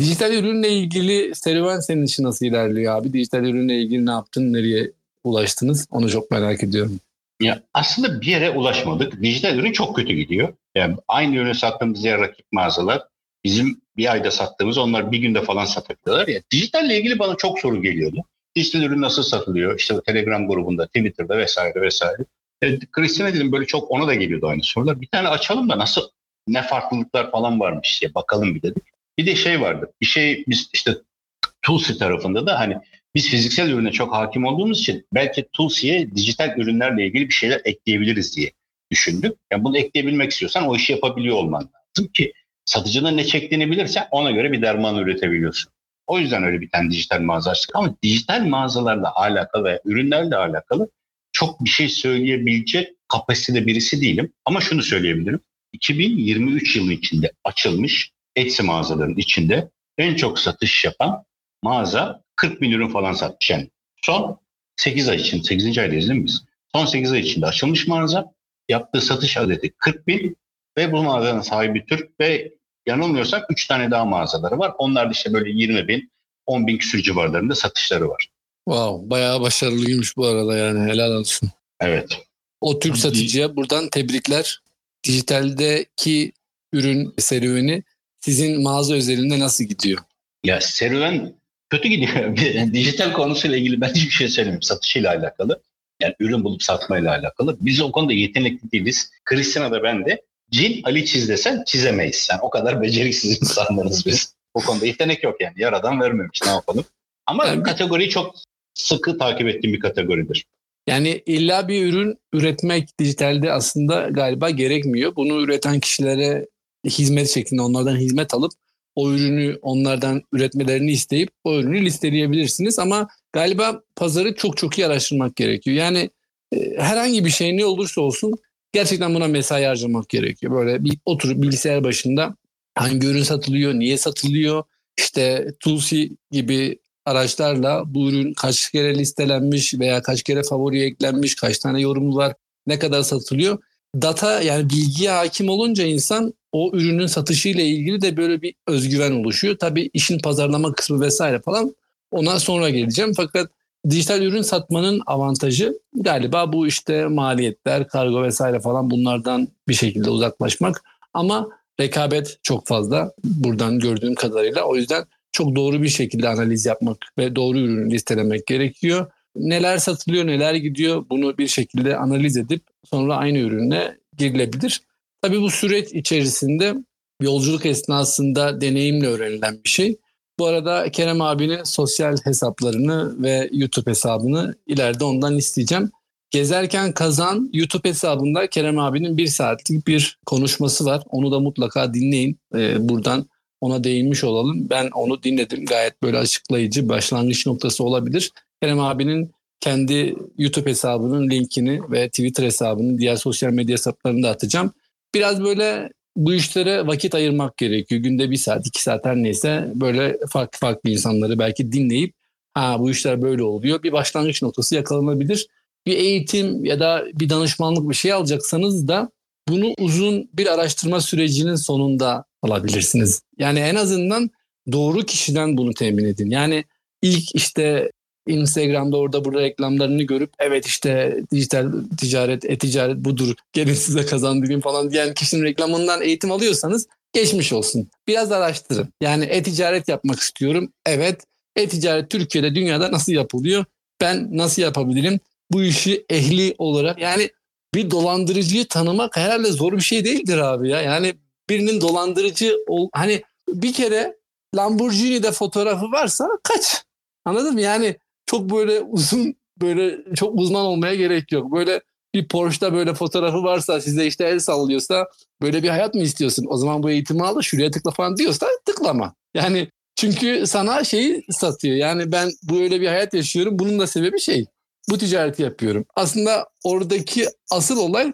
Dijital ürünle ilgili serüven senin için nasıl ilerliyor abi? Dijital ürünle ilgili ne yaptın? Nereye ulaştınız? Onu çok merak ediyorum. Ya aslında bir yere ulaşmadık. Dijital ürün çok kötü gidiyor. Yani aynı ürünü sattığımız yer rakip mağazalar. Bizim bir ayda sattığımız onlar bir günde falan satabiliyorlar. Ya dijitalle ilgili bana çok soru geliyordu. Dijital ürün nasıl satılıyor? İşte Telegram grubunda, Twitter'da vesaire. Kristine dedim böyle çok ona da geliyordu aynı sorular. Bir tane açalım da nasıl ne farklılıklar falan varmış diye bakalım bir dedik. Bir de şey vardı. Bir şey biz işte Toolsy tarafında da hani biz fiziksel ürüne çok hakim olduğumuz için belki Toolsy'ye dijital ürünlerle ilgili bir şeyler ekleyebiliriz diye düşündük. Yani bunu ekleyebilmek istiyorsan o işi yapabiliyor olman lazım ki satıcının ne çektiğini bilirsen ona göre bir derman üretebiliyorsun. O yüzden öyle bir tane dijital mağaza açtık ama dijital mağazalarla alakalı veya ürünlerle alakalı çok bir şey söyleyebilecek kapasitede birisi değilim. Ama şunu söyleyebilirim. 2023 yılı içinde açılmış Etsy mağazaların içinde en çok satış yapan mağaza 40 bin ürün falan satmış. Yani son 8 ay için, 8. aydayız değil mi biz? Son 8 ay içinde açılmış mağaza, yaptığı satış adeti 40 bin ve bu mağazanın sahibi Türk ve yanılmıyorsak 3 tane daha mağazaları var. Onlar da işte böyle 20 bin, 10 bin küsür civarlarında satışları var. Wow, bayağı başarılıymış bu arada yani, helal olsun. Evet. O Türk satıcıya buradan tebrikler. Dijitaldeki ürün serüveni sizin mağaza özelinde nasıl gidiyor? Ya serüven kötü gidiyor. Dijital konusuyla ilgili ben hiçbir şey söylemiyorum. Satışıyla alakalı. Yani ürün bulup satmayla alakalı. Biz o konuda yetenekli değiliz. Kristina da ben de. Cin Ali çiz desen çizemeyiz. Sen yani o kadar beceriksiz insanlarız biz. O konuda yetenek yok yani. Yaradan vermemiş, ne yapalım. Ama yani kategoriyi çok sıkı takip ettiğim bir kategoridir. Yani illa bir ürün üretmek dijitalde aslında galiba gerekmiyor. Bunu üreten kişilere hizmet şeklinde onlardan hizmet alıp o ürünü onlardan üretmelerini isteyip o ürünü listeleyebilirsiniz. Ama galiba pazarı çok iyi araştırmak gerekiyor. Yani herhangi bir şey ne olursa olsun gerçekten buna mesai harcamak gerekiyor. Böyle bir oturup bilgisayar başında hangi ürün satılıyor, niye satılıyor, işte Toolsy gibi araçlarla bu ürün kaç kere listelenmiş veya kaç kere favoriye eklenmiş, kaç tane yorumu var, ne kadar satılıyor. Data yani bilgiye hakim olunca insan o ürünün satışıyla ilgili de böyle bir özgüven oluşuyor. Tabii işin pazarlama kısmı vesaire falan ona sonra geleceğim. Fakat dijital ürün satmanın avantajı galiba bu işte maliyetler, kargo vesaire falan bunlardan bir şekilde uzaklaşmak. Ama rekabet çok fazla buradan gördüğüm kadarıyla. O yüzden çok doğru bir şekilde analiz yapmak ve doğru ürünü listelemek gerekiyor. Neler satılıyor, neler gidiyor bunu bir şekilde analiz edip sonra aynı ürüne girilebilir. Tabii bu süreç içerisinde yolculuk esnasında deneyimle öğrenilen bir şey. Bu arada Kerem abinin sosyal hesaplarını ve YouTube hesabını ileride ondan isteyeceğim. Gezerken Kazan YouTube hesabında Kerem abinin 1 saatlik bir konuşması var. Onu da mutlaka dinleyin. Buradan ona değinmiş olalım. Ben onu dinledim. Gayet böyle açıklayıcı başlangıç noktası olabilir. Kerem abinin kendi YouTube hesabının linkini ve Twitter hesabını, diğer sosyal medya hesaplarını da atacağım. Biraz böyle bu işlere vakit ayırmak gerekiyor. Günde 1 saat, 2 saat her neyse böyle farklı insanları belki dinleyip bu işler böyle oluyor. Bir başlangıç noktası yakalanabilir. Bir eğitim ya da bir danışmanlık bir şey alacaksanız da bunu uzun bir araştırma sürecinin sonunda alabilirsiniz. Yani en azından doğru kişiden bunu temin edin. Yani ilk işte Instagram'da orada burada reklamlarını görüp evet işte dijital ticaret, e-ticaret budur, gelin size kazandırayım falan diyen kişinin reklamından eğitim alıyorsanız geçmiş olsun. Biraz araştırın. Yani e-ticaret yapmak istiyorum. Evet, e-ticaret Türkiye'de, dünyada nasıl yapılıyor? Ben nasıl yapabilirim? Bu işi ehli olarak yani bir dolandırıcıyı tanımak herhalde zor bir şey değildir abi ya. Yani birinin dolandırıcı hani bir kere Lamborghini'de fotoğrafı varsa kaç. Anladın mı? Yani çok böyle uzun, böyle çok uzman olmaya gerek yok. Böyle bir Porsche'da böyle fotoğrafı varsa, size işte el sallıyorsa, böyle bir hayat mı istiyorsun? O zaman bu eğitimi al, şuraya tıkla falan diyorsa tıklama. Yani çünkü sana şeyi satıyor. Yani ben böyle bir hayat yaşıyorum. Bunun da sebebi şey. Bu ticareti yapıyorum. Aslında oradaki asıl olay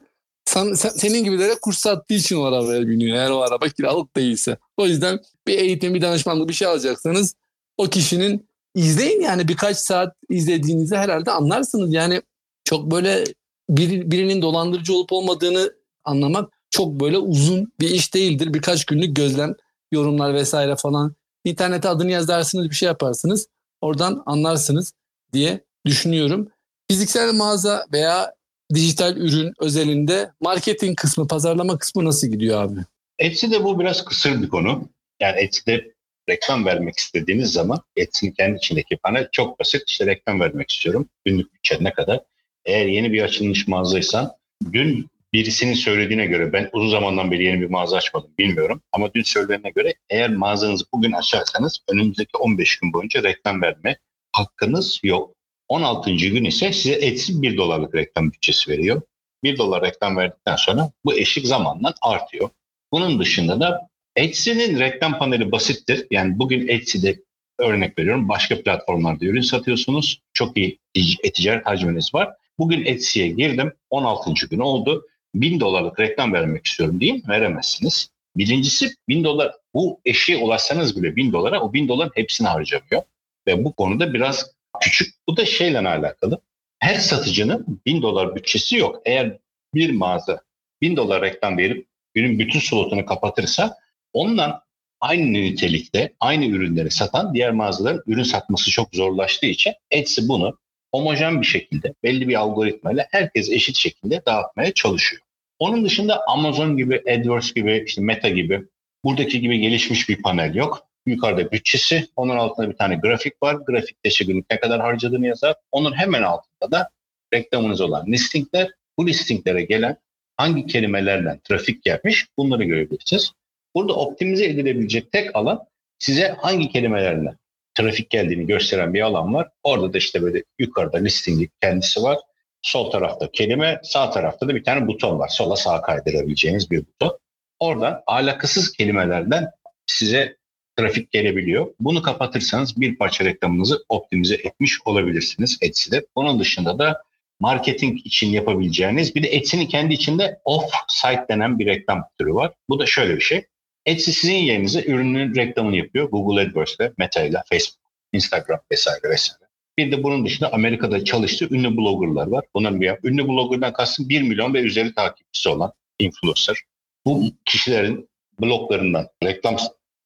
senin gibilere kurs sattığı için o arabaya biniyor. Eğer o araba kiralık değilse. O yüzden bir eğitim, bir danışmanlık bir şey alacaksanız o kişinin İzleyin yani birkaç saat izlediğinizi herhalde anlarsınız. Yani çok böyle birinin dolandırıcı olup olmadığını anlamak çok böyle uzun bir iş değildir. Birkaç günlük gözlem, yorumlar vesaire falan İnternete adını yazarsınız, bir şey yaparsınız. Oradan anlarsınız diye düşünüyorum. Fiziksel mağaza veya dijital ürün özelinde marketing kısmı, pazarlama kısmı nasıl gidiyor abi? Etsy'de bu biraz kısır bir konu. Yani Etsy'de reklam vermek istediğiniz zaman Etsy'nin kendi içindeki panel çok basit. İşte reklam vermek istiyorum günlük bütçene kadar. Eğer yeni bir açılmış mağazaysan, dün birisinin söylediğine göre, ben uzun zamandan beri yeni bir mağaza açmadım bilmiyorum ama dün söylenene göre eğer mağazanızı bugün açarsanız önümüzdeki 15 gün boyunca reklam verme hakkınız yok. 16. gün ise size Etsy $1 reklam bütçesi veriyor. $1 reklam verdikten sonra bu eşik zamanla artıyor. Bunun dışında da Etsy'nin reklam paneli basittir. Yani bugün Etsy'de, örnek veriyorum, başka platformlarda ürün satıyorsunuz. Çok iyi e-ticaret hacminiz var. Bugün Etsy'ye girdim. 16. gün oldu. $1000 reklam vermek istiyorum diyeyim. Veremezsiniz. Birincisi $1000. Bu eşiğe ulaşsanız bile $1000, o $1000 hepsini harcamıyor. Ve bu konuda biraz küçük. Bu da şeyle alakalı. Her satıcının $1000 bütçesi yok. Eğer bir mağaza $1000 reklam verip ürün bütün slotunu kapatırsa ondan aynı nitelikte aynı ürünleri satan diğer mağazaların ürün satması çok zorlaştığı için Etsy bunu homojen bir şekilde, belli bir algoritmayla herkes eşit şekilde dağıtmaya çalışıyor. Onun dışında Amazon gibi, AdWords gibi, işte Meta gibi, buradaki gibi gelişmiş bir panel yok. Yukarıda bütçesi, onun altında bir tane grafik var. Grafikte işte günlük ne kadar harcadığını yazar. Onun hemen altında da reklamınız olan listingler. Bu listinglere gelen hangi kelimelerden trafik gelmiş, bunları görebilirsiniz. Burada optimize edilebilecek tek alan, size hangi kelimelerden trafik geldiğini gösteren bir alan var. Orada da işte böyle yukarıda listingin kendisi var. Sol tarafta kelime, sağ tarafta da bir tane buton var. Sola sağa kaydırabileceğiniz bir buton. Oradan alakasız kelimelerden size trafik gelebiliyor. Bunu kapatırsanız bir parça reklamınızı optimize etmiş olabilirsiniz Etsy'de. Onun dışında da marketing için yapabileceğiniz, bir de Etsy'nin kendi içinde off-site denen bir reklam türü var. Bu da şöyle bir şey. Etsy sizin yerinize ürünün reklamını yapıyor. Google AdWords'le, Meta'yla, Facebook, Instagram vesaire vesaire. Bir de bunun dışında Amerika'da çalıştığı ünlü bloggerlar var. Bunların bir ünlü bloggerdan kastım 1 milyon ve üzeri takipçisi olan influencer. Bu kişilerin bloglarından reklam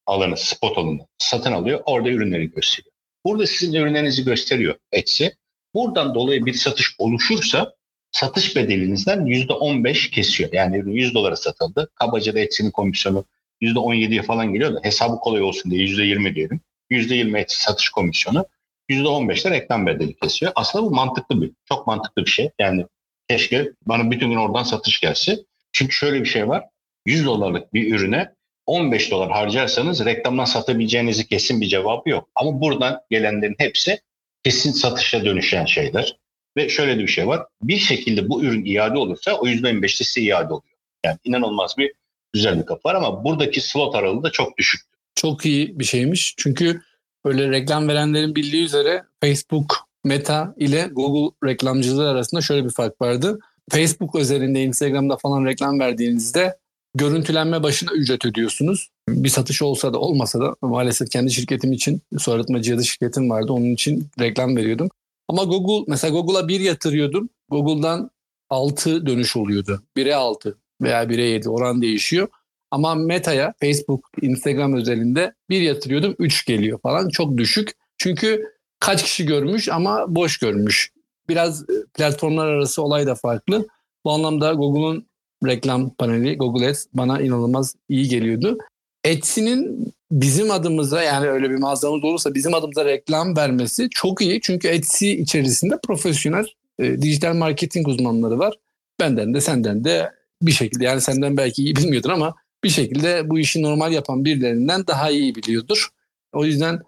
alanı, spot alanı satın alıyor. Orada ürünleri gösteriyor. Burada sizin ürünlerinizi gösteriyor Etsy. Buradan dolayı bir satış oluşursa satış bedelinizden %15 kesiyor. Yani ürün $100 satıldı. Kabaca da Etsy'nin komisyonu %17'ye falan geliyor da hesabı kolay olsun diye %20 diyelim. %20 Etsy satış komisyonu, %15'te reklam bedeli kesiyor. Aslında bu mantıklı çok mantıklı bir şey. Yani keşke bana bütün gün oradan satış gelse. Çünkü şöyle bir şey var. $100 bir ürüne $15 harcarsanız reklamdan satabileceğinizi kesin bir cevabı yok. Ama buradan gelenlerin hepsi kesin satışa dönüşen şeyler. Ve şöyle de bir şey var. Bir şekilde bu ürün iade olursa o %15'te size iade oluyor. Yani inanılmaz bir güzel bir kapı var ama buradaki slot aralığı da çok düşük. Çok iyi bir şeymiş. Çünkü böyle reklam verenlerin bildiği üzere Facebook, Meta ile Google reklamcıları arasında şöyle bir fark vardı. Facebook özelinde Instagram'da falan reklam verdiğinizde görüntülenme başına ücret ödüyorsunuz. Bir satış olsa da olmasa da, maalesef kendi şirketim için, su arıtma cihazı şirketim vardı, onun için reklam veriyordum. Ama Google, mesela Google'a 1 yatırıyordum. Google'dan 6 dönüş oluyordu. 1'e 6. Veya 1'e 7, oran değişiyor. Ama Meta'ya, Facebook, Instagram özelinde 1 yatırıyordum, 3 geliyor falan. Çok düşük. Çünkü kaç kişi görmüş ama boş görmüş. Biraz platformlar arası olay da farklı. Bu anlamda Google'un reklam paneli, Google Ads bana inanılmaz iyi geliyordu. Etsy'nin bizim adımıza, yani öyle bir mağazamız olursa bizim adımıza reklam vermesi çok iyi. Çünkü Etsy içerisinde profesyonel dijital marketing uzmanları var. Benden de senden de bir şekilde, yani senden belki iyi bilmiyordun ama bir şekilde bu işi normal yapan birilerinden daha iyi biliyordur. O yüzden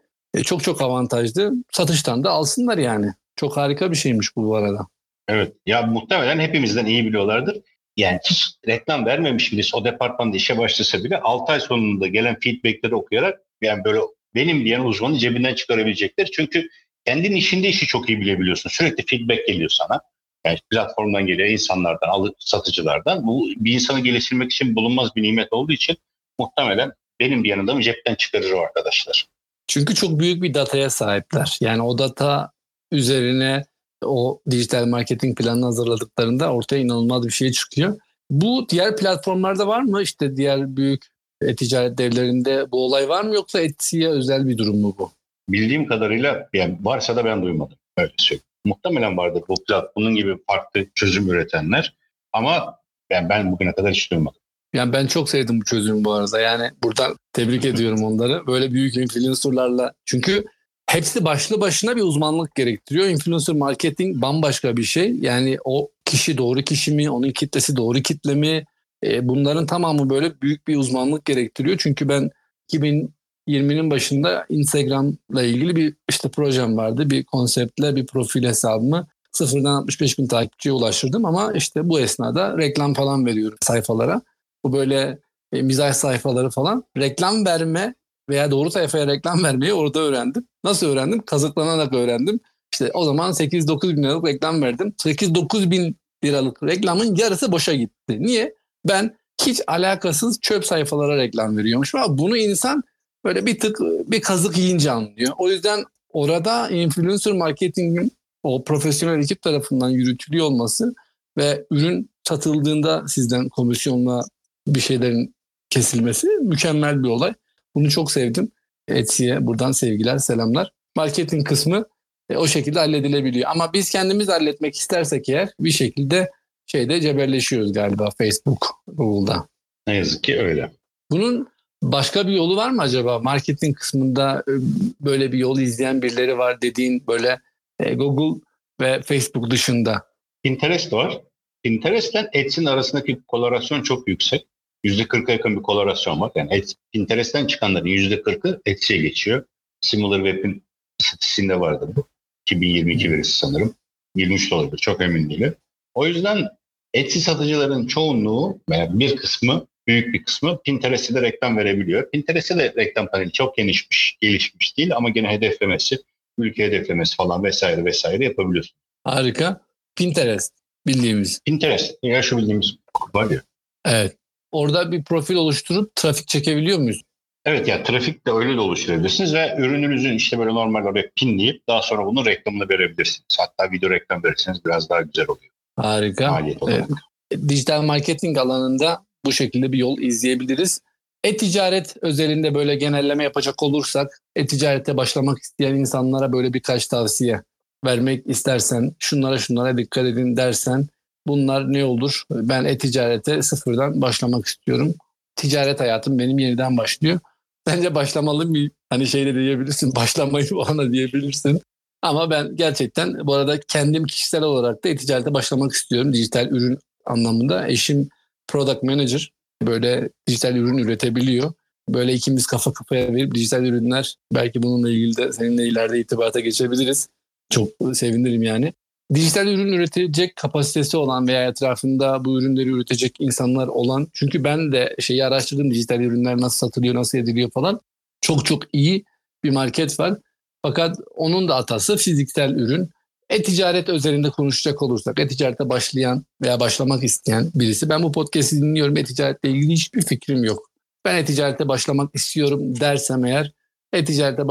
çok çok avantajlı. Satıştan da alsınlar yani. Çok harika bir şeymiş bu arada. Evet. Ya muhtemelen hepimizden iyi biliyorlardır. Yani hiç reklam vermemiş birisi o departmanda işe başlasa bile 6 ay sonunda gelen feedbackleri okuyarak, yani böyle benim diyen uzmanı cebinden çıkarabilecekler. Çünkü kendin işinde işi çok iyi bilebiliyorsun. Sürekli feedback geliyor sana. Yani platformdan geliyor, insanlardan, satıcılardan. Bu bir insanı geliştirmek için bulunmaz bir nimet olduğu için muhtemelen benim diyen adamı cepten çıkarır o arkadaşlar. Çünkü çok büyük bir dataya sahipler. Yani o data üzerine o dijital marketing planını hazırladıklarında ortaya inanılmaz bir şey çıkıyor. Bu diğer platformlarda var mı? İşte diğer büyük e-ticaret devlerinde bu olay var mı, yoksa Etsy'ye özel bir durum mu bu? Bildiğim kadarıyla yani varsa da ben duymadım. Öyle söyleyeyim. Muhtemelen vardır bu bunun gibi farklı çözüm üretenler ama yani ben bugüne kadar hiç duymadım. Yani ben çok sevdim bu çözümü bu arada. Yani buradan tebrik ediyorum onları. Böyle büyük influencerlarla. Çünkü hepsi başlı başına bir uzmanlık gerektiriyor. Influencer marketing bambaşka bir şey. Yani o kişi doğru kişi mi? Onun kitlesi doğru kitle mi? Bunların tamamı böyle büyük bir uzmanlık gerektiriyor. Çünkü ben 2020'nin başında Instagram'la ilgili bir projem vardı. Bir konseptle bir profil hesabımı sıfırdan 65 bin takipçiye ulaştırdım. Ama işte bu esnada reklam falan veriyorum sayfalara. Bu böyle mizah sayfaları falan. Reklam verme veya doğru sayfaya reklam vermeyi orada öğrendim. Nasıl öğrendim? Kazıklanarak öğrendim. O zaman 8-9 bin liralık reklam verdim. 8-9 bin liralık reklamın yarısı boşa gitti. Niye? Ben hiç alakasız çöp sayfalara reklam veriyormuşum. Ama bunu insan böyle bir kazık yiyince anlıyor. O yüzden orada influencer marketingin o profesyonel ekip tarafından yürütülüyor olması ve ürün satıldığında sizden komisyonla bir şeylerin kesilmesi mükemmel bir olay. Bunu çok sevdim. Etsy'ye buradan sevgiler, selamlar. Marketing kısmı o şekilde halledilebiliyor. Ama biz kendimiz halletmek istersek eğer bir şekilde cebelleşiyoruz galiba Facebook, Google'da. Ne yazık ki öyle. Bunun başka bir yolu var mı acaba? Marketing kısmında böyle bir yol izleyen birileri var dediğin böyle Google ve Facebook dışında. Pinterest var. Pinterest'ten Etsy'nin arasındaki korelasyon çok yüksek. %40'a yakın bir korelasyon var. Yani Pinterest'ten çıkanların %40'ı Etsy'ye geçiyor. Similar Web'in statüsünde vardı bu. 2022 verisi sanırım. 23 dolardır. Çok emin değilim. O yüzden Etsy satıcıların çoğunluğu veya bir kısmı, büyük bir kısmı Pinterest'e de reklam verebiliyor. Pinterest'e de reklam paneli çok genişmiş, gelişmiş değil ama gene hedeflemesi, ülke hedeflemesi falan vesaire vesaire yapabiliyorsun. Harika. Pinterest bildiğimiz. Pinterest. Ya şu bildiğimiz var ya. Evet. Orada bir profil oluşturup trafik çekebiliyor muyuz? Evet ya yani trafik de öyle de oluşturabilirsiniz ve ürününüzün böyle normal olarak pinleyip daha sonra bunun reklamını verebilirsiniz. Hatta video reklam verirseniz biraz daha güzel oluyor. Harika. Dijital marketing alanında bu şekilde bir yol izleyebiliriz. E-ticaret özelinde böyle genelleme yapacak olursak e-ticarete başlamak isteyen insanlara böyle birkaç tavsiye vermek istersen, şunlara dikkat edin dersen bunlar ne olur? Ben e-ticarete sıfırdan başlamak istiyorum. Ticaret hayatım benim yeniden başlıyor. Sence başlamalı mı? De diyebilirsin, başlamayı ona diyebilirsin. Ama ben gerçekten bu arada kendim kişisel olarak da e-ticarete başlamak istiyorum. Dijital ürün anlamında. Eşim Product Manager, böyle dijital ürün üretebiliyor. Böyle ikimiz kafa kafaya verip dijital ürünler, belki bununla ilgili de seninle ileride irtibata geçebiliriz. Çok sevinirim yani. Dijital ürün üretecek kapasitesi olan veya etrafında bu ürünleri üretecek insanlar olan. Çünkü ben de araştırdım, dijital ürünler nasıl satılıyor, nasıl ediliyor falan. Çok çok iyi bir market var. Fakat onun da atası fiziksel ürün. E-ticaret özelinde konuşacak olursak, e-ticarete başlayan veya başlamak isteyen birisi. Ben bu podcast'i dinliyorum, e-ticaretle ilgili hiçbir fikrim yok. Ben e-ticarete başlamak istiyorum dersem eğer, e-ticarete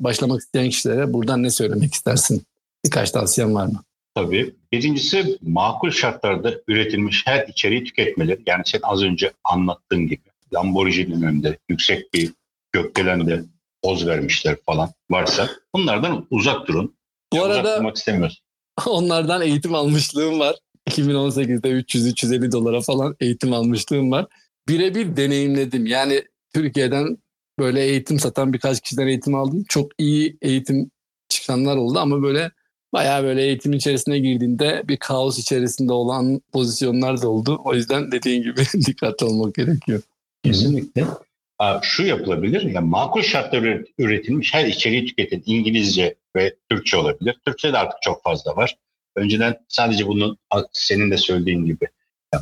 başlamak isteyen kişilere buradan ne söylemek istersin? Birkaç tavsiyen var mı? Tabii. Birincisi makul şartlarda üretilmiş her içeriği tüketmeleri. Yani sen az önce anlattığın gibi Lamborghini'nin önünde, yüksek bir gökdelende poz vermişler falan varsa bunlardan uzak durun. Bu arada onlardan eğitim almışlığım var. 2018'de 300-350 dolara falan eğitim almışlığım var. Birebir deneyimledim. Yani Türkiye'den böyle eğitim satan birkaç kişiden eğitim aldım. Çok iyi eğitim çıkanlar oldu ama böyle bayağı böyle eğitim içerisine girdiğinde bir kaos içerisinde olan pozisyonlar da oldu. O yüzden dediğin gibi dikkatli olmak gerekiyor. Kesinlikle. Şu yapılabilir, makul şartlarda üretilmiş her içeriği tüketen İngilizce ve Türkçe olabilir. Türkçe de artık çok fazla var. Önceden sadece bunu senin de söylediğin gibi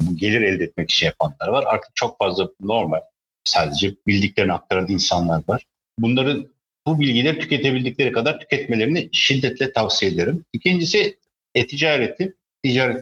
bu gelir elde etmek için yapanlar var. Artık çok fazla normal, sadece bildiklerini aktaran insanlar var. Bunların bu bilgileri tüketebildikleri kadar tüketmelerini şiddetle tavsiye ederim. İkincisi ticarette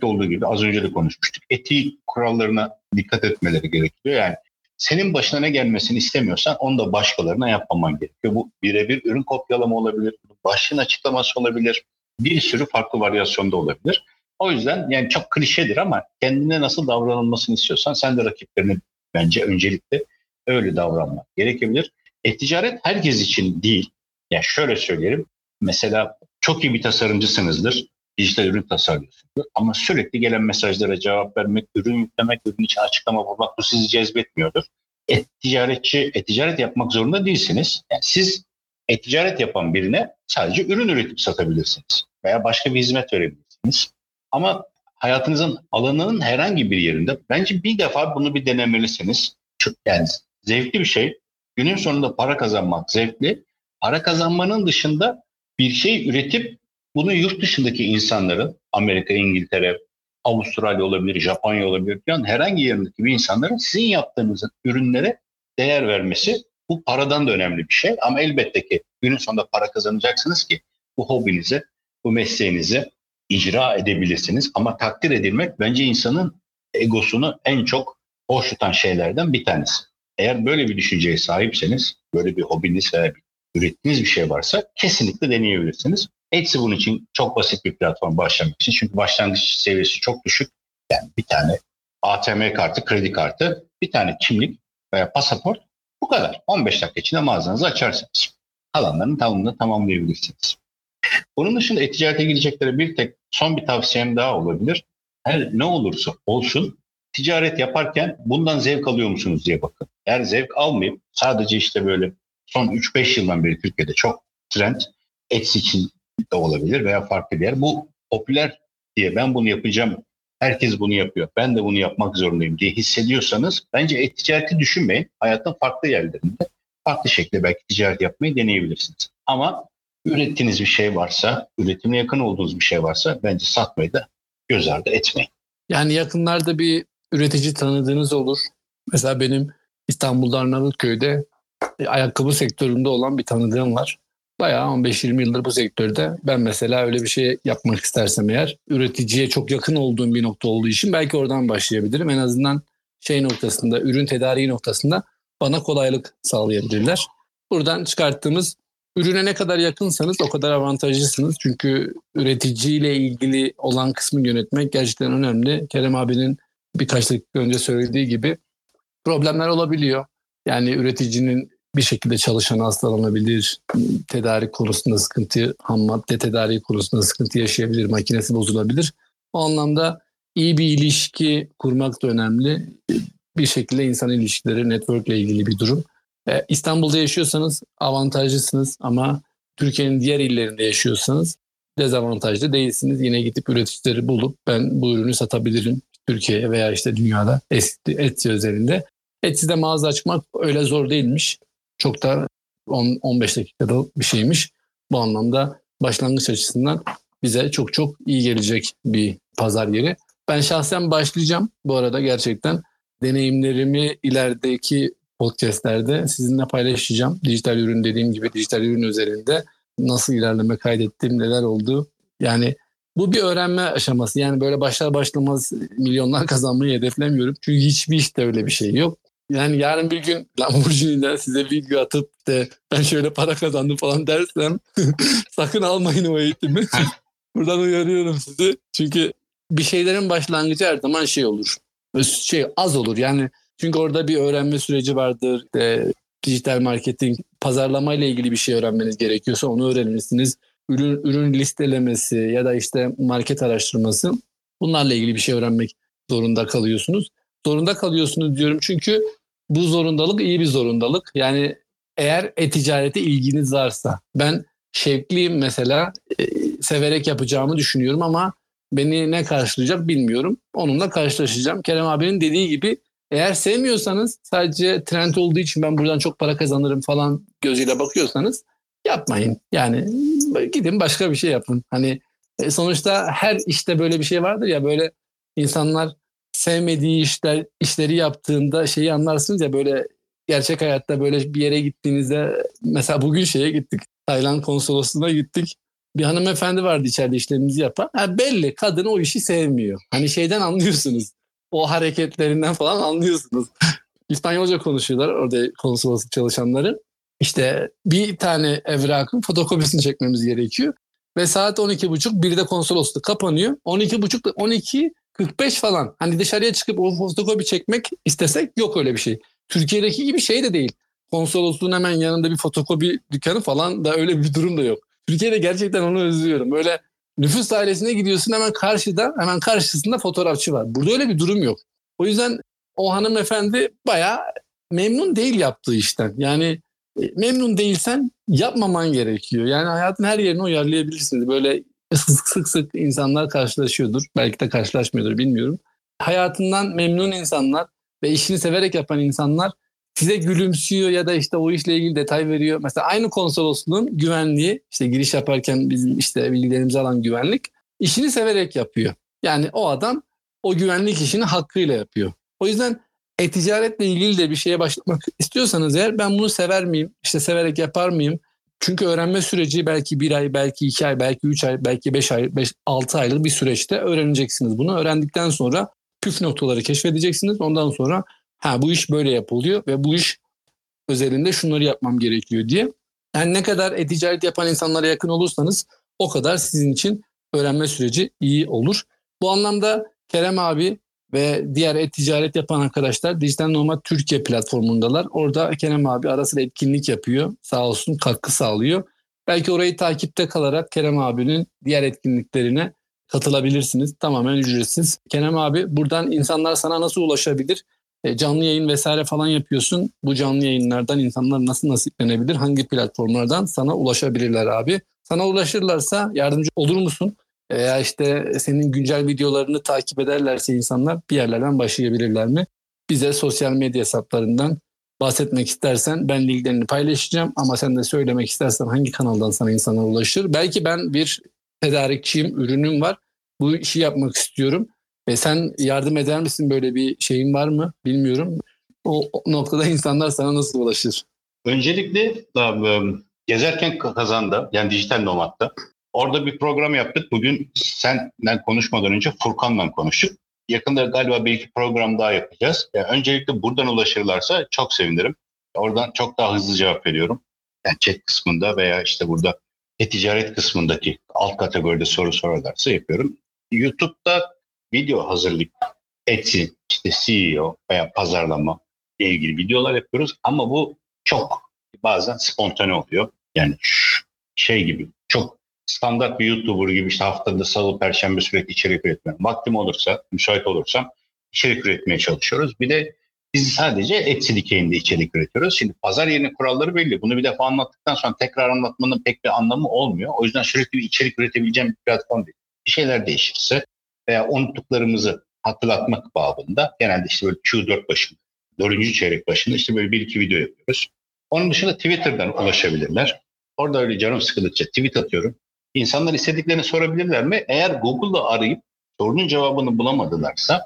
olduğu gibi az önce de konuşmuştuk. Etik kurallarına dikkat etmeleri gerekiyor. Yani senin başına ne gelmesini istemiyorsan onu da başkalarına yapmaman gerekiyor. Bu birebir ürün kopyalama olabilir, başlığın açıklaması olabilir, bir sürü farklı varyasyonda olabilir. O yüzden yani çok klişedir ama kendine nasıl davranılmasını istiyorsan sen de rakiplerine bence öncelikle öyle davranmak gerekebilir. E-ticaret herkes için değil. Yani şöyle söylerim. Mesela çok iyi bir tasarımcısınızdır. Dijital ürün tasarlıyorsunuz. Ama sürekli gelen mesajlara cevap vermek, ürün yüklemek, ürün için açıklama bulmak bu sizi cezbetmiyordur. E-ticaret yapmak zorunda değilsiniz. Yani siz e-ticaret yapan birine sadece ürün üretip satabilirsiniz. Veya başka bir hizmet verebilirsiniz. Ama hayatınızın alanının herhangi bir yerinde bence bir defa bunu bir denemelisiniz. Çünkü yani zevkli bir şey. Günün sonunda para kazanmak zevkli. Para kazanmanın dışında bir şey üretip bunu yurt dışındaki insanların, Amerika, İngiltere, Avustralya olabilir, Japonya olabilir, yani herhangi yerindeki bir insanların sizin yaptığınız ürünlere değer vermesi bu paradan da önemli bir şey. Ama elbette ki günün sonunda para kazanacaksınız ki bu hobinizi, bu mesleğinizi icra edebilirsiniz. Ama takdir edilmek bence insanın egosunu en çok hoş tutan şeylerden bir tanesi. Eğer böyle bir düşünceye sahipseniz, böyle bir hobiniz veya ürettiğiniz bir şey varsa kesinlikle deneyebilirsiniz. Etsy bunun için çok basit bir platform başlamak için. Çünkü başlangıç seviyesi çok düşük. Yani bir tane ATM kartı, kredi kartı, bir tane kimlik veya pasaport bu kadar. 15 dakika içinde mağazanızı açarsanız kalanların tamamını tamamlayabilirsiniz. Bunun dışında e-ticarete gideceklere bir tek son bir tavsiyem daha olabilir. Her ne olursa olsun ticaret yaparken bundan zevk alıyor musunuz diye bakın. Eğer zevk almayıp sadece işte böyle son 3-5 yıldan beri Türkiye'de çok trend Etsy için de olabilir veya farklı bir yer. Bu popüler diye ben bunu yapacağım, herkes bunu yapıyor, ben de bunu yapmak zorundayım diye hissediyorsanız bence ticareti düşünmeyin. Hayatın farklı yerlerinde farklı şekilde belki ticaret yapmayı deneyebilirsiniz. Ama ürettiğiniz bir şey varsa, üretimle yakın olduğunuz bir şey varsa bence satmayı da göz ardı etmeyin. Yani yakınlarda bir üretici tanıdığınız olur. Mesela benim İstanbul'da Arnavutköy'de ayakkabı sektöründe olan bir tanıdığım var. Bayağı 15-20 yıldır bu sektörde. Ben mesela öyle bir şey yapmak istersem eğer üreticiye çok yakın olduğum bir nokta olduğu için belki oradan başlayabilirim. En azından şey noktasında, ürün tedariği noktasında bana kolaylık sağlayabilirler. Buradan çıkarttığımız ürüne ne kadar yakınsanız o kadar avantajlısınız. Çünkü üreticiyle ilgili olan kısmı yönetmek gerçekten önemli. Kerem abinin birkaç dakika önce söylediği gibi problemler olabiliyor. Yani üreticinin bir şekilde çalışanı hastalanabilir, tedarik konusunda sıkıntı, ham madde tedariği konusunda sıkıntı yaşayabilir, makinesi bozulabilir. O anlamda iyi bir ilişki kurmak da önemli. Bir şekilde insan ilişkileri, network ile ilgili bir durum. İstanbul'da yaşıyorsanız avantajlısınız ama Türkiye'nin diğer illerinde yaşıyorsanız dezavantajlı değilsiniz. Yine gidip üreticileri bulup ben bu ürünü satabilirim Türkiye'ye veya işte dünyada Etsy özelinde. Etsy'de mağaza açmak öyle zor değilmiş. Çok da 15 dakikada bir şeymiş. Bu anlamda başlangıç açısından bize çok çok iyi gelecek bir pazar yeri. Ben şahsen başlayacağım. Bu arada gerçekten deneyimlerimi ilerideki podcastlerde sizinle paylaşacağım. Dijital ürün dediğim gibi dijital ürün üzerinde nasıl ilerleme kaydettiğim, neler oldu. Yani bu bir öğrenme aşaması. Yani böyle başlar başlamaz milyonlar kazanmayı hedeflemiyorum. Çünkü hiçbir işte öyle bir şey yok. Yani yarın bir gün Lamborghini'den size video atıp de ben şöyle para kazandım falan dersem sakın almayın o eğitimi. Buradan uyarıyorum sizi. Çünkü bir şeylerin başlangıcı her zaman şey olur. Az olur yani. Çünkü orada bir öğrenme süreci vardır. Dijital marketing, pazarlamayla ilgili bir şey öğrenmeniz gerekiyorsa onu öğrenirsiniz. Ürün listelemesi ya da işte market araştırması, bunlarla ilgili bir şey öğrenmek zorunda kalıyorsunuz. Zorunda kalıyorsunuz diyorum çünkü bu zorundalık iyi bir zorundalık. Yani eğer e-ticarete ilginiz varsa, ben şevkliyim mesela, severek yapacağımı düşünüyorum ama beni ne karşılayacak bilmiyorum. Onunla karşılaşacağım. Kerem abinin dediği gibi eğer sevmiyorsanız, sadece trend olduğu için ben buradan çok para kazanırım falan gözüyle bakıyorsanız yapmayın. Yani gidin başka bir şey yapın. Hani sonuçta her işte böyle bir şey vardır ya, böyle insanlar sevmediği işleri yaptığında şeyi anlarsınız ya, böyle gerçek hayatta böyle bir yere gittiğinizde, mesela bugün şeye gittik, Tayland konsolosluğuna gittik, bir hanımefendi vardı içeride işlemimizi yapan, belli kadın o işi sevmiyor, hani şeyden anlıyorsunuz, o hareketlerinden falan anlıyorsunuz. İspanyolca konuşuyorlar orada konsolosluk çalışanları. İşte bir tane evrakın fotokopisini çekmemiz gerekiyor ve saat 12.30, bir de konsolosluk kapanıyor 12.30'da 12.45 falan. Hani dışarıya çıkıp o fotokopi çekmek istesek yok öyle bir şey. Türkiye'deki gibi şey de değil. Konsolosluğun hemen yanında bir fotokopi dükkanı falan da öyle bir durum da yok. Türkiye'de gerçekten onu özlüyorum. Böyle nüfus dairesine gidiyorsun, hemen karşısında fotoğrafçı var. Burada öyle bir durum yok. O yüzden o hanımefendi bayağı memnun değil yaptığı işten. Yani memnun değilsen yapmaman gerekiyor. Yani hayatın her yerine uyarlayabilirsiniz. Böyle sık sık insanlar karşılaşıyordur. Belki de karşılaşmıyordur, bilmiyorum. Hayatından memnun insanlar ve işini severek yapan insanlar size gülümsüyor ya da işte o işle ilgili detay veriyor. Mesela aynı konsolosluğun güvenliği, işte giriş yaparken bizim işte bilgilerimizi alan güvenlik, işini severek yapıyor. Yani o adam o güvenlik işini hakkıyla yapıyor. O yüzden ticaretle ilgili de bir şeye başlamak istiyorsanız eğer, ben bunu sever miyim, işte severek yapar mıyım? Çünkü öğrenme süreci belki 1 ay, belki 2 ay, belki 3 ay, belki 5 ay, 6 aylık bir süreçte öğreneceksiniz bunu. Öğrendikten sonra püf noktaları keşfedeceksiniz. Ondan sonra bu iş böyle yapılıyor ve bu iş özelinde şunları yapmam gerekiyor diye. Yani ne kadar ticaret yapan insanlara yakın olursanız o kadar sizin için öğrenme süreci iyi olur. Bu anlamda Kerem abi ve diğer ticaret yapan arkadaşlar Digital Nomad Türkiye platformundalar. Orada Kerem abi arasıyla etkinlik yapıyor. Sağ olsun, katkı sağlıyor. Belki orayı takipte kalarak Kerem abinin diğer etkinliklerine katılabilirsiniz. Tamamen ücretsiz. Kerem abi, buradan insanlar sana nasıl ulaşabilir? Canlı yayın vesaire falan yapıyorsun. Bu canlı yayınlardan insanlar nasıl nasiplenebilir? Hangi platformlardan sana ulaşabilirler abi? Sana ulaşırlarsa yardımcı olur musun? Veya işte senin güncel videolarını takip ederlerse insanlar bir yerlerden başlayabilirler mi? Bize sosyal medya hesaplarından bahsetmek istersen ben linklerini paylaşacağım. Ama sen de söylemek istersen hangi kanaldan sana insanlar ulaşır? Belki ben bir tedarikçiyim, ürünüm var. Bu işi yapmak istiyorum. Ve sen yardım eder misin? Böyle bir şeyin var mı? Bilmiyorum. O noktada insanlar sana nasıl ulaşır? Öncelikle gezerken kazanda, yani Dijital Nomad'da, orada bir program yaptık. Bugün senden konuşmadan önce Furkan'la konuştuk. Yakında galiba bir iki program daha yapacağız. Yani öncelikle buradan ulaşırlarsa çok sevinirim. Oradan çok daha hızlı cevap veriyorum. Yani chat kısmında veya işte burada ticaret kısmındaki alt kategoride soru sorarlarsa yapıyorum. YouTube'da video hazırlık, Etsy, işte CEO veya pazarlama ile ilgili videolar yapıyoruz. Ama bu çok bazen spontane oluyor. Yani şey gibi, çok standart bir YouTuber gibi işte haftada salı, perşembe sürekli içerik üretmem. Vaktim olursa, müsait olursam içerik üretmeye çalışıyoruz. Bir de biz sadece Etsy dikeyinde içerik üretiyoruz. Şimdi pazar yerinin kuralları belli. Bunu bir defa anlattıktan sonra tekrar anlatmanın pek bir anlamı olmuyor. O yüzden sürekli bir içerik üretebileceğim bir platform değil. Bir şeyler değişirse veya unuttuklarımızı hatırlatmak babında genelde işte böyle Q4 başında, 4. çeyrek başında işte böyle 1-2 video yapıyoruz. Onun dışında Twitter'dan ulaşabilirler. Orada öyle canım sıkıldıkça tweet atıyorum. İnsanlar istediklerini sorabilirler mi? Eğer Google'da arayıp sorunun cevabını bulamadılarsa,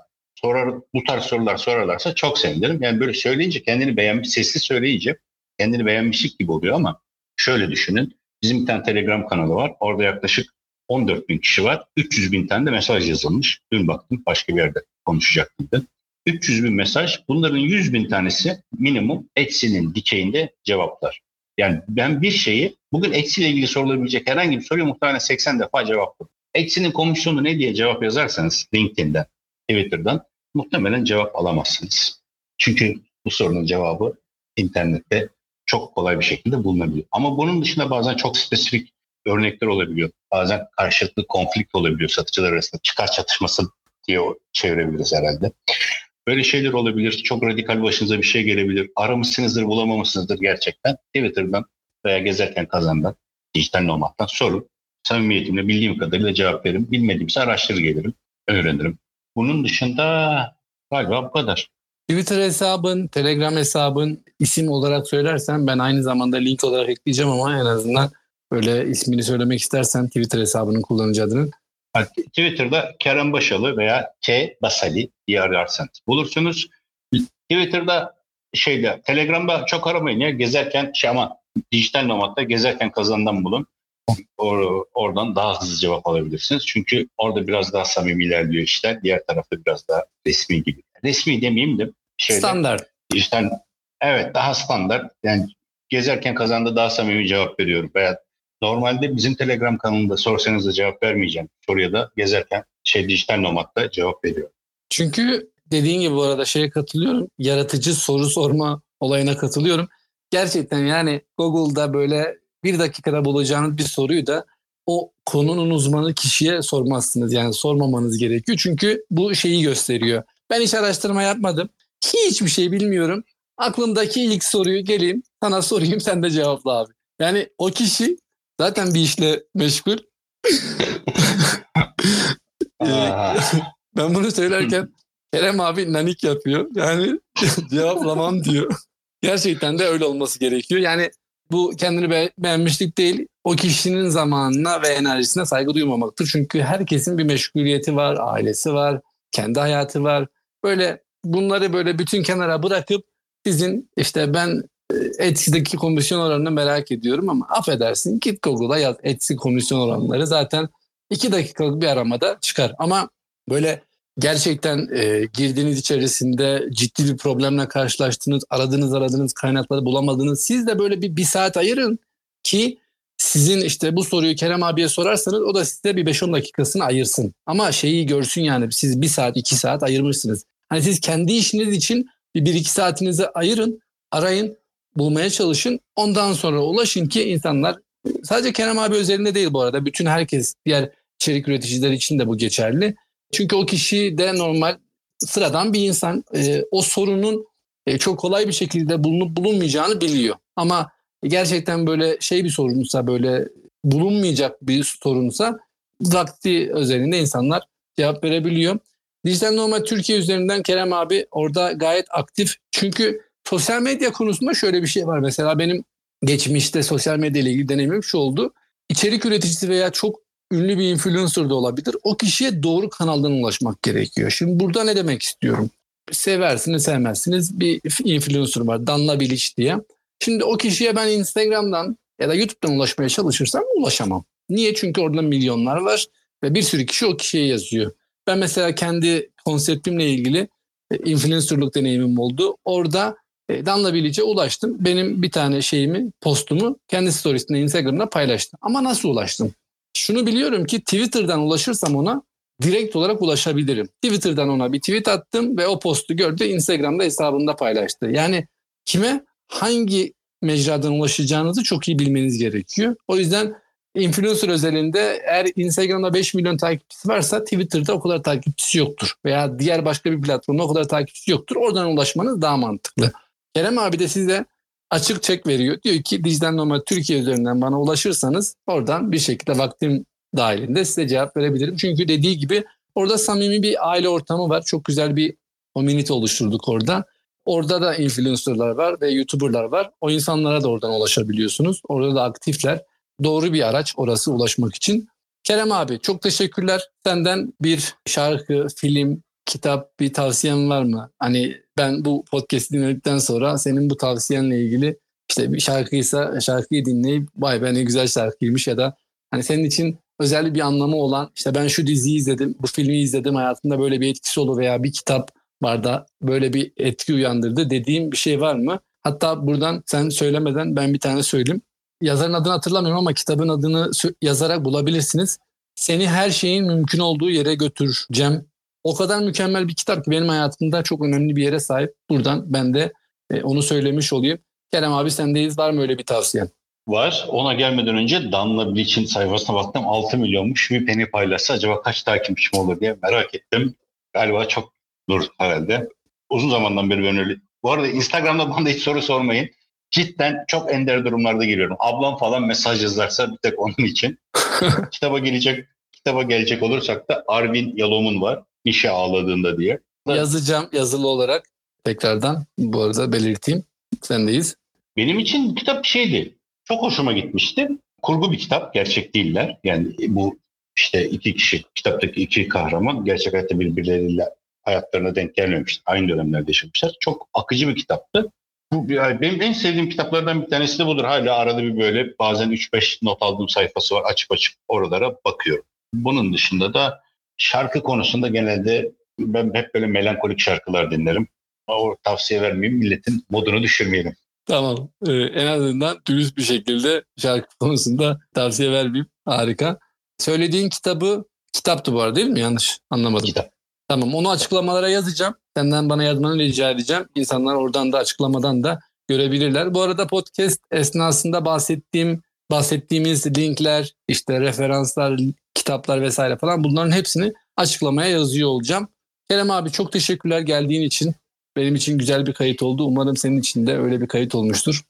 bu tarz sorular sorarlarsa çok sevinirim. Yani böyle söyleyince kendini beğenmiş, sesli söyleyince kendini beğenmişlik gibi oluyor ama şöyle düşünün. Bizim bir tane Telegram kanalı var. Orada yaklaşık 14.000 kişi var. 300.000 tane de mesaj yazılmış. Dün baktım başka bir yerde konuşacaktım. 300.000 mesaj. Bunların 100.000 tanesi minimum Etsy'nin dikeyinde cevaplar. Yani ben bir şeyi, bugün Etsy ile ilgili sorulabilecek herhangi bir soruyu muhtemelen 80 defa cevapladım. Etsy'nin komisyonu ne diye cevap yazarsanız LinkedIn'den, Twitter'dan muhtemelen cevap alamazsınız. Çünkü bu sorunun cevabı internette çok kolay bir şekilde bulunabiliyor. Ama bunun dışında bazen çok spesifik örnekler olabiliyor. Bazen karşılıklı konflikt olabiliyor satıcılar arasında. Çıkar çatışması diye çevirebiliriz herhalde. Böyle şeyler olabilir. Çok radikal başınıza bir şey gelebilir. Aramışsınızdır, bulamamışsınızdır gerçekten. Twitter'dan veya gezerken kazandan, Dijital Nomad'dan sorun. Samimiyetimle bildiğim kadarıyla cevap veririm. Bilmediğimse araştırır gelirim, öğrenirim. Bunun dışında galiba bu kadar. Twitter hesabın, Telegram hesabın isim olarak söylersen ben aynı zamanda link olarak ekleyeceğim ama en azından böyle ismini söylemek istersen Twitter hesabının kullanıcı adını. Twitter'da Kerem Başalı veya K. Basali diye ararsanız bulursunuz. Twitter'da Telegram'da çok aramayın ya, gezerken ama Dijital Nomad'da gezerken kazandan bulun. Oradan daha hızlı cevap alabilirsiniz. Çünkü orada biraz daha samimi ilerliyor işler. Diğer tarafta biraz daha resmi gibi. Resmi demeyeyim de standart. Evet, daha standart. Yani gezerken kazanda daha samimi cevap veriyorum. Veya normalde bizim Telegram kanalında sorsanız da cevap vermeyeceğim. Soruya da gezerken Dijital Nomad'da cevap veriyorum. Çünkü Dediğin gibi bu arada şeye katılıyorum. Yaratıcı soru sorma olayına katılıyorum. Gerçekten yani Google'da böyle bir dakikada bulacağınız bir soruyu da o konunun uzmanı kişiye sormazsınız. Yani sormamanız gerekiyor. Çünkü bu şeyi gösteriyor. Ben hiç araştırma yapmadım. Hiçbir şey bilmiyorum. Aklımdaki ilk soruyu geleyim sana sorayım, sen de cevapla abi. Yani o kişi zaten bir işle meşgul. Ben bunu söylerken Kerem abi nanik yapıyor. Yani cevaplamam diyor. Gerçekten de öyle olması gerekiyor. Yani bu kendini beğenmişlik değil, o kişinin zamanına ve enerjisine saygı duymamaktır. Çünkü herkesin bir meşguliyeti var, ailesi var, kendi hayatı var. Böyle bunları böyle bütün kenara bırakıp sizin işte ben Etsy'deki komisyon oranını merak ediyorum ama affedersin git Google'a yaz Etsy komisyon oranları, zaten 2 dakikalık bir aramada çıkar. Ama böyle gerçekten girdiğiniz içerisinde ciddi bir problemle karşılaştınız, aradınız kaynakları bulamadınız. Siz de böyle bir saat ayırın ki sizin işte bu soruyu Kerem abiye sorarsanız o da size bir 5-10 dakikasını ayırsın. Ama şeyi görsün yani siz 1 saat 2 saat ayırmışsınız. Hani siz kendi işiniz için bir 1-2 saatinizi ayırın, arayın, bulmaya çalışın. Ondan sonra ulaşın ki insanlar, sadece Kerem abi özelinde değil bu arada, bütün herkes, diğer içerik üreticiler için de bu geçerli. Çünkü o kişi de normal sıradan bir insan, o sorunun çok kolay bir şekilde bulunup bulunmayacağını biliyor. Ama gerçekten böyle şey bir sorunsa, böyle bulunmayacak bir sorunsa vakti özelinde insanlar cevap verebiliyor. Dijital Nomad Türkiye üzerinden Kerem abi orada gayet aktif. Çünkü sosyal medya konusunda şöyle bir şey var. Mesela benim geçmişte sosyal medya ile ilgili deneyimim şu oldu. İçerik üreticisi veya çok ünlü bir influencer da olabilir. O kişiye doğru kanaldan ulaşmak gerekiyor. Şimdi burada ne demek istiyorum? Seversiniz, sevmezsiniz. Bir influencer var, Danla Bilic diye. Şimdi o kişiye ben Instagram'dan ya da YouTube'dan ulaşmaya çalışırsam ulaşamam. Niye? Çünkü orada milyonlar var ve bir sürü kişi o kişiye yazıyor. Ben mesela kendi konseptimle ilgili influencerlık deneyimim oldu. Orada Danla Bilic'e ulaştım. Benim bir tane şeyimi, postumu kendi storiesinde, Instagram'da paylaştım. Ama nasıl ulaştım? Şunu biliyorum ki Twitter'dan ulaşırsam ona direkt olarak ulaşabilirim. Twitter'dan ona bir tweet attım ve o postu gördü. Instagram'da hesabında paylaştı. Yani kime hangi mecradan ulaşacağınızı çok iyi bilmeniz gerekiyor. O yüzden influencer özelinde eğer Instagram'da 5 milyon takipçisi varsa Twitter'da o kadar takipçisi yoktur. Veya diğer başka bir platformda o kadar takipçisi yoktur. Oradan ulaşmanız daha mantıklı. Kerem abi de size açık çek veriyor. Diyor ki Digital Nomad Türkiye üzerinden bana ulaşırsanız oradan bir şekilde vaktim dahilinde size cevap verebilirim. Çünkü dediği gibi orada samimi bir aile ortamı var. Çok güzel bir community oluşturduk orada. Orada da influencerlar var ve YouTuber'lar var. O insanlara da oradan ulaşabiliyorsunuz. Orada da aktifler. Doğru bir araç orası ulaşmak için. Kerem abi çok teşekkürler. Senden bir şarkı, film, kitap, bir tavsiyen var mı? Hani ben bu podcast'i dinledikten sonra senin bu tavsiyenle ilgili işte bir şarkıysa şarkıyı dinleyip vay be ne güzel şarkıymış ya da hani senin için özel bir anlamı olan işte ben şu diziyi izledim, bu filmi izledim, hayatımda böyle bir etkisi oldu veya bir kitap var da böyle bir etki uyandırdı dediğim bir şey var mı? Hatta buradan sen söylemeden ben bir tane söyleyeyim. Yazarın adını hatırlamıyorum ama kitabın adını yazarak bulabilirsiniz. Seni her şeyin mümkün olduğu yere götüreceğim. O kadar mükemmel bir kitap ki benim hayatımda çok önemli bir yere sahip. Buradan ben de onu söylemiş olayım. Kerem abi sendeyiz. Var mı öyle bir tavsiyen? Var. Ona gelmeden önce Danla Bilic'in sayfasına baktım. 6 milyonmuş. Bir beni paylaşsa acaba kaç takipçim olur diye merak ettim. Galiba çok dur herhalde. Uzun zamandan beri ben öyle. Bu arada Instagram'da bana hiç soru sormayın. Cidden çok ender durumlarda giriyorum. Ablam falan mesaj yazarsa bir tek onun için. Kitaba gelecek olursak da Arvin Yalom'un var. İşe ağladığında diye. Yazacağım yazılı olarak tekrardan bu arada belirteyim. Sendeyiz. Benim için kitap şeydi. Çok hoşuma gitmişti. Kurgu bir kitap. Gerçek değiller. Yani bu işte iki kişi, kitaptaki iki kahraman gerçek hayatta birbirleriyle hayatlarına denk gelmemişler. Aynı dönemlerde yaşamışlar. Çok akıcı bir kitaptı. Bu, yani benim en sevdiğim kitaplardan bir tanesi de budur. Hala arada bir böyle bazen 3-5 not aldığım sayfası var. Açıp oralara bakıyorum. Bunun dışında da şarkı konusunda genelde ben hep böyle melankolik şarkılar dinlerim. O tavsiye vermeyeyim, milletin modunu düşürmeyelim. Tamam. En azından dürüst bir şekilde şarkı konusunda tavsiye vermeyeyim. Harika. Söylediğin kitabı, kitaptı bu arada değil mi? Yanlış anlamadım. Kitap. Tamam, onu açıklamalara yazacağım. Senden bana yazmanı rica edeceğim. İnsanlar oradan da açıklamadan da görebilirler. Bu arada podcast esnasında bahsettiğimiz linkler, işte referanslar, kitaplar vesaire falan, bunların hepsini açıklamaya yazıyor olacağım. Kerem abi, çok teşekkürler geldiğin için. Benim için güzel bir kayıt oldu. Umarım senin için de öyle bir kayıt olmuştur.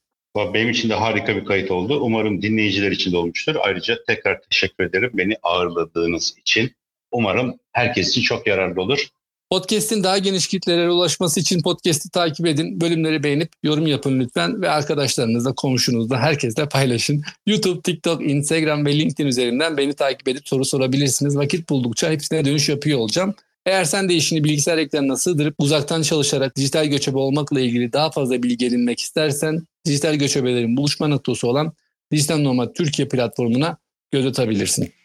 Benim için de harika bir kayıt oldu. Umarım dinleyiciler için de olmuştur. Ayrıca tekrar teşekkür ederim beni ağırladığınız için. Umarım herkes için çok yararlı olur. Podcast'in daha geniş kitlelere ulaşması için podcast'i takip edin. Bölümleri beğenip yorum yapın lütfen. Ve arkadaşlarınızla, komşunuzla, herkesle paylaşın. YouTube, TikTok, Instagram ve LinkedIn üzerinden beni takip edip soru sorabilirsiniz. Vakit buldukça hepsine dönüş yapıyor olacağım. Eğer sen de işini bilgisayar ekranına sığdırıp uzaktan çalışarak dijital göçebe olmakla ilgili daha fazla bilgi edinmek istersen, dijital göçebelerin buluşma noktası olan Digital Nomad Türkiye platformuna göz atabilirsin.